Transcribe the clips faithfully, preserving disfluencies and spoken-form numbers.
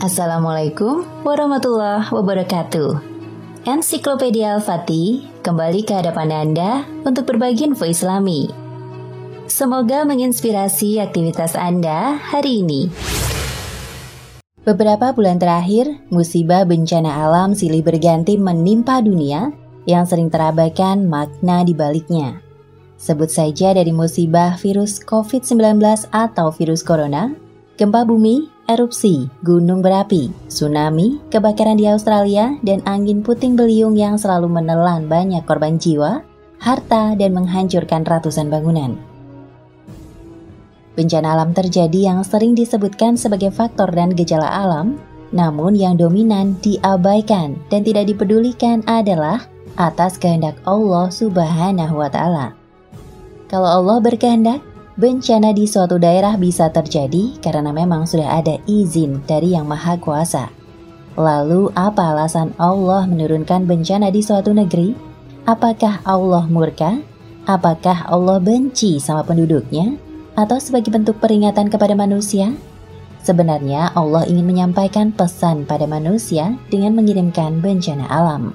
Assalamualaikum warahmatullahi wabarakatuh. Ensiklopedia Al-Fatih kembali ke hadapan Anda untuk berbagi info Islami. Semoga menginspirasi aktivitas Anda hari ini. Beberapa bulan terakhir, musibah bencana alam silih berganti menimpa dunia yang sering terabaikan makna di baliknya. Sebut saja dari musibah virus covid sembilan belas atau virus corona, gempa bumi, erupsi, gunung berapi, tsunami, kebakaran di Australia, dan angin puting beliung yang selalu menelan banyak korban jiwa, harta, dan menghancurkan ratusan bangunan. Bencana alam terjadi yang sering disebutkan sebagai faktor dan gejala alam, namun yang dominan diabaikan dan tidak dipedulikan adalah atas kehendak Allah Subhanahu wa Ta'ala. Kalau Allah berkehendak, bencana di suatu daerah bisa terjadi karena memang sudah ada izin dari Yang Maha Kuasa. Lalu, apa alasan Allah menurunkan bencana di suatu negeri? Apakah Allah murka? Apakah Allah benci sama penduduknya? Atau sebagai bentuk peringatan kepada manusia? Sebenarnya, Allah ingin menyampaikan pesan pada manusia dengan mengirimkan bencana alam.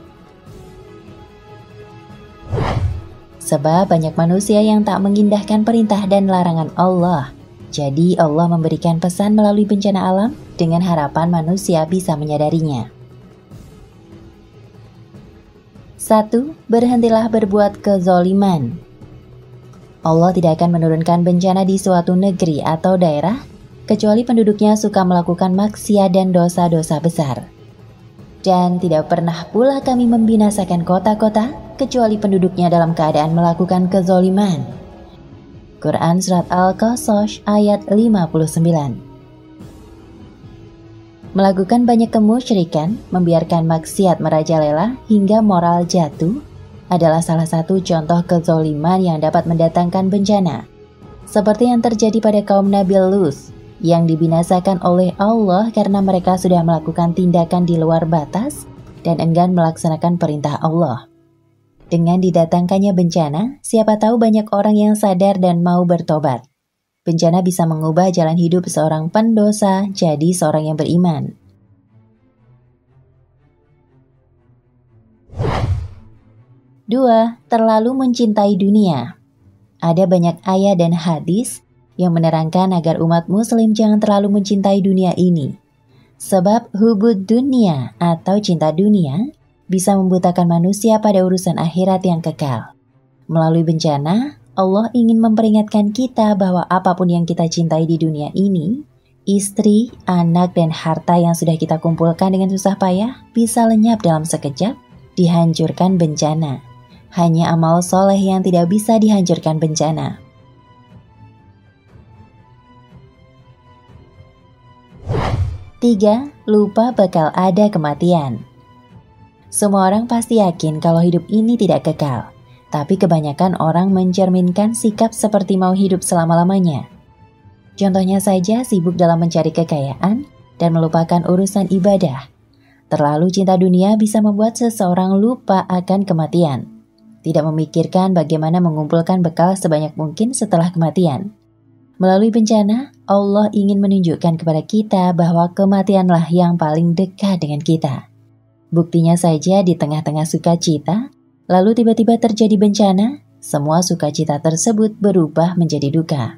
Sebab banyak manusia yang tak mengindahkan perintah dan larangan Allah. Jadi Allah memberikan pesan melalui bencana alam dengan harapan manusia bisa menyadarinya. Satu, berhentilah berbuat kezoliman. Allah tidak akan menurunkan bencana di suatu negeri atau daerah, kecuali penduduknya suka melakukan maksiat dan dosa-dosa besar. Dan tidak pernah pula kami membinasakan kota-kota, kecuali penduduknya dalam keadaan melakukan kezoliman. Quran Surat Al-Qasas ayat lima puluh sembilan. Melakukan banyak kemusyrikan, membiarkan maksiat merajalela hingga moral jatuh adalah salah satu contoh kezoliman yang dapat mendatangkan bencana. Seperti yang terjadi pada kaum Nabi Luts yang dibinasakan oleh Allah karena mereka sudah melakukan tindakan di luar batas dan enggan melaksanakan perintah Allah. Dengan didatangkannya bencana, siapa tahu banyak orang yang sadar dan mau bertobat. Bencana bisa mengubah jalan hidup seorang pendosa jadi seorang yang beriman. Dua, terlalu mencintai dunia. Ada banyak ayat dan hadis yang menerangkan agar umat muslim jangan terlalu mencintai dunia ini. Sebab hubud dunia atau cinta dunia bisa membutakan manusia pada urusan akhirat yang kekal. Melalui bencana, Allah ingin memperingatkan kita bahwa apapun yang kita cintai di dunia ini, istri, anak, dan harta yang sudah kita kumpulkan dengan susah payah bisa lenyap dalam sekejap, dihancurkan bencana. Hanya amal soleh yang tidak bisa dihancurkan bencana. Tiga, lupa bakal ada kematian. Semua orang pasti yakin kalau hidup ini tidak kekal, tapi kebanyakan orang mencerminkan sikap seperti mau hidup selama-lamanya. Contohnya saja sibuk dalam mencari kekayaan dan melupakan urusan ibadah. Terlalu cinta dunia bisa membuat seseorang lupa akan kematian, tidak memikirkan bagaimana mengumpulkan bekal sebanyak mungkin setelah kematian. Melalui bencana, Allah ingin menunjukkan kepada kita bahwa kematianlah yang paling dekat dengan kita. Buktinya saja di tengah-tengah sukacita, lalu tiba-tiba terjadi bencana, semua sukacita tersebut berubah menjadi duka.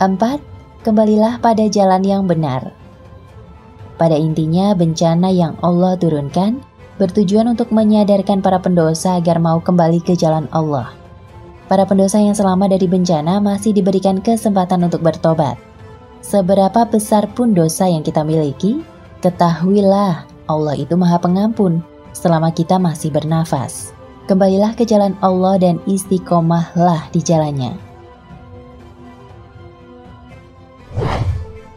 Empat, kembalilah pada jalan yang benar. Pada intinya, bencana yang Allah turunkan bertujuan untuk menyadarkan para pendosa agar mau kembali ke jalan Allah. Para pendosa yang selamat dari bencana masih diberikan kesempatan untuk bertobat. Seberapa besar pun dosa yang kita miliki, ketahuilah Allah itu Maha Pengampun selama kita masih bernafas. Kembalilah ke jalan Allah dan istiqomahlah di jalannya.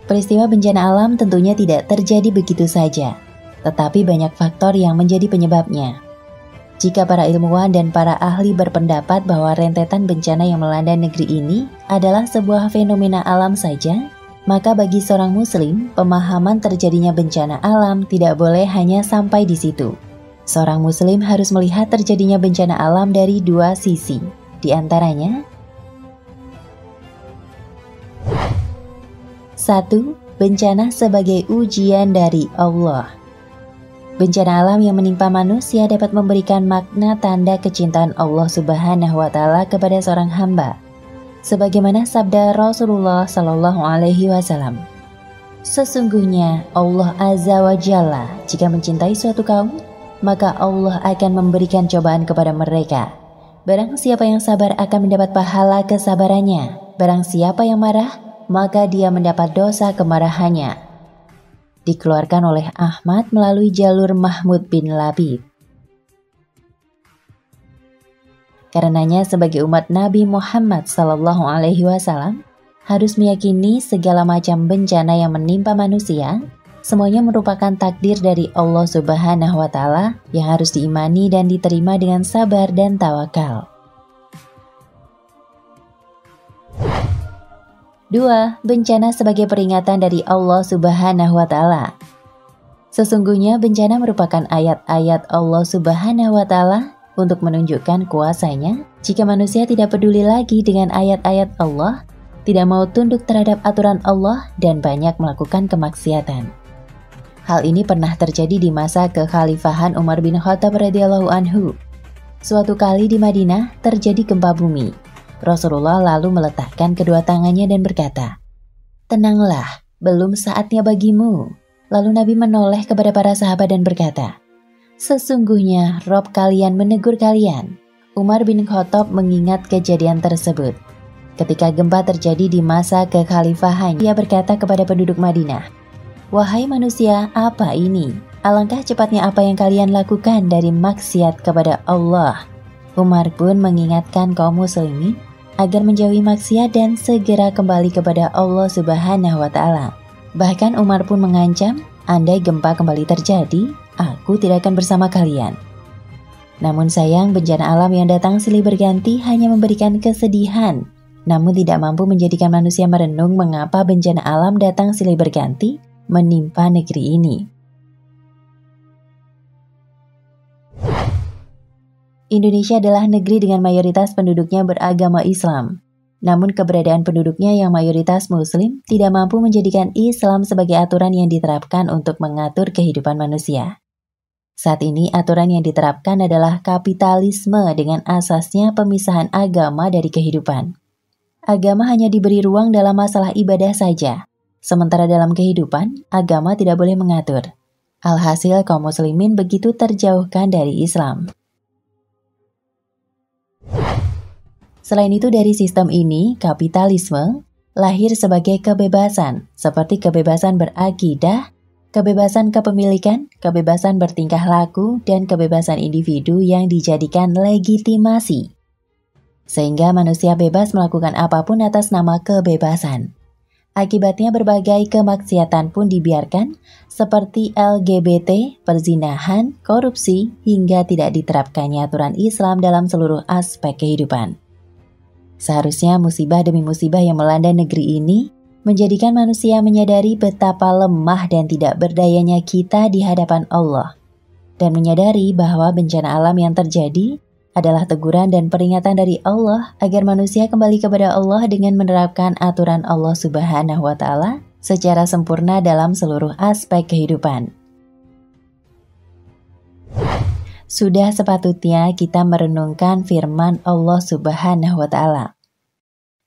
Peristiwa bencana alam tentunya tidak terjadi begitu saja, tetapi banyak faktor yang menjadi penyebabnya. Jika para ilmuwan dan para ahli berpendapat bahwa rentetan bencana yang melanda negeri ini adalah sebuah fenomena alam saja, maka bagi seorang muslim, pemahaman terjadinya bencana alam tidak boleh hanya sampai di situ. Seorang muslim harus melihat terjadinya bencana alam dari dua sisi. Di antaranya, satu. Bencana sebagai ujian dari Allah. Bencana alam yang menimpa manusia dapat memberikan makna tanda kecintaan Allah Subhanahu wa Ta'ala kepada seorang hamba. Sebagaimana sabda Rasulullah Shallallahu Alaihi Wasallam, sesungguhnya Allah Azza wa Jalla jika mencintai suatu kaum, maka Allah akan memberikan cobaan kepada mereka. Barang siapa yang sabar akan mendapat pahala kesabarannya. Barang siapa yang marah, maka dia mendapat dosa kemarahannya. Dikeluarkan oleh Ahmad melalui jalur Mahmud bin Labib. Karenanya sebagai umat Nabi Muhammad Shallallahu Alaihi Wasallam harus meyakini segala macam bencana yang menimpa manusia semuanya merupakan takdir dari Allah Subhanahu wa Ta'ala yang harus diimani dan diterima dengan sabar dan tawakal. Dua. Bencana sebagai peringatan dari Allah Subhanahu wa Ta'ala. Sesungguhnya bencana merupakan ayat-ayat Allah Subhanahu wa Ta'ala untuk menunjukkan kuasanya. Jika manusia tidak peduli lagi dengan ayat-ayat Allah, tidak mau tunduk terhadap aturan Allah dan banyak melakukan kemaksiatan. Hal ini pernah terjadi di masa kekhalifahan Umar bin Khattab radhiyallahu anhu. Suatu kali di Madinah terjadi gempa bumi. Rasulullah lalu meletakkan kedua tangannya dan berkata, "Tenanglah, belum saatnya bagimu." Lalu Nabi menoleh kepada para sahabat dan berkata, "Sesungguhnya Rob kalian menegur kalian." Umar bin Khattab mengingat kejadian tersebut. Ketika gempa terjadi di masa kekhalifahan, ia berkata kepada penduduk Madinah, "Wahai manusia, apa ini? Alangkah cepatnya apa yang kalian lakukan dari maksiat kepada Allah." Umar pun mengingatkan kaum muslimin agar menjauhi maksiat dan segera kembali kepada Allah Subhanahu wa Ta'ala. Bahkan Umar pun mengancam, "Andai gempa kembali terjadi, aku tidak akan bersama kalian." Namun sayang, bencana alam yang datang silih berganti hanya memberikan kesedihan, namun tidak mampu menjadikan manusia merenung mengapa bencana alam datang silih berganti menimpa negeri ini. Indonesia adalah negeri dengan mayoritas penduduknya beragama Islam. Namun keberadaan penduduknya yang mayoritas muslim tidak mampu menjadikan Islam sebagai aturan yang diterapkan untuk mengatur kehidupan manusia. Saat ini aturan yang diterapkan adalah kapitalisme dengan asasnya pemisahan agama dari kehidupan. Agama hanya diberi ruang dalam masalah ibadah saja, sementara dalam kehidupan agama tidak boleh mengatur. Alhasil kaum muslimin begitu terjauhkan dari Islam. Selain itu dari sistem ini, kapitalisme lahir sebagai kebebasan, seperti kebebasan berakidah, kebebasan kepemilikan, kebebasan bertingkah laku, dan kebebasan individu yang dijadikan legitimasi. Sehingga manusia bebas melakukan apapun atas nama kebebasan. Akibatnya berbagai kemaksiatan pun dibiarkan, seperti L G B T, perzinahan, korupsi, hingga tidak diterapkannya aturan Islam dalam seluruh aspek kehidupan. Seharusnya musibah demi musibah yang melanda negeri ini menjadikan manusia menyadari betapa lemah dan tidak berdayanya kita di hadapan Allah, dan menyadari bahwa bencana alam yang terjadi adalah teguran dan peringatan dari Allah agar manusia kembali kepada Allah dengan menerapkan aturan Allah Subhanahu wa Ta'ala secara sempurna dalam seluruh aspek kehidupan. Sudah sepatutnya kita merenungkan firman Allah Subhanahu wa Ta'ala.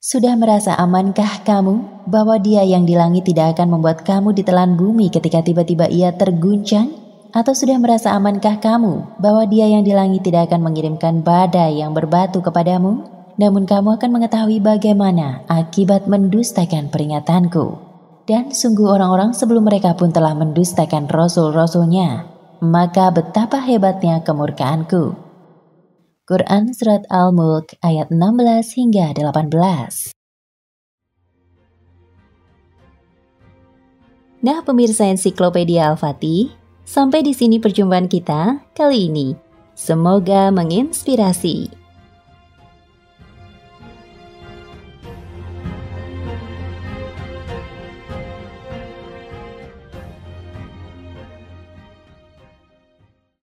Sudah merasa amankah kamu bahwa Dia yang di langit tidak akan membuat kamu ditelan bumi ketika tiba-tiba Ia terguncang? Atau sudah merasa amankah kamu bahwa Dia yang di langit tidak akan mengirimkan badai yang berbatu kepadamu? Namun kamu akan mengetahui bagaimana akibat mendustakan peringatanku. Dan sungguh orang-orang sebelum mereka pun telah mendustakan rasul-rasulnya. Maka betapa hebatnya kemurkaanku. Quran Surat Al-Mulk ayat enam belas hingga delapan belas. Nah pemirsa Ensiklopedia Al-Fatih, sampai di sini perjumpaan kita kali ini. Semoga menginspirasi.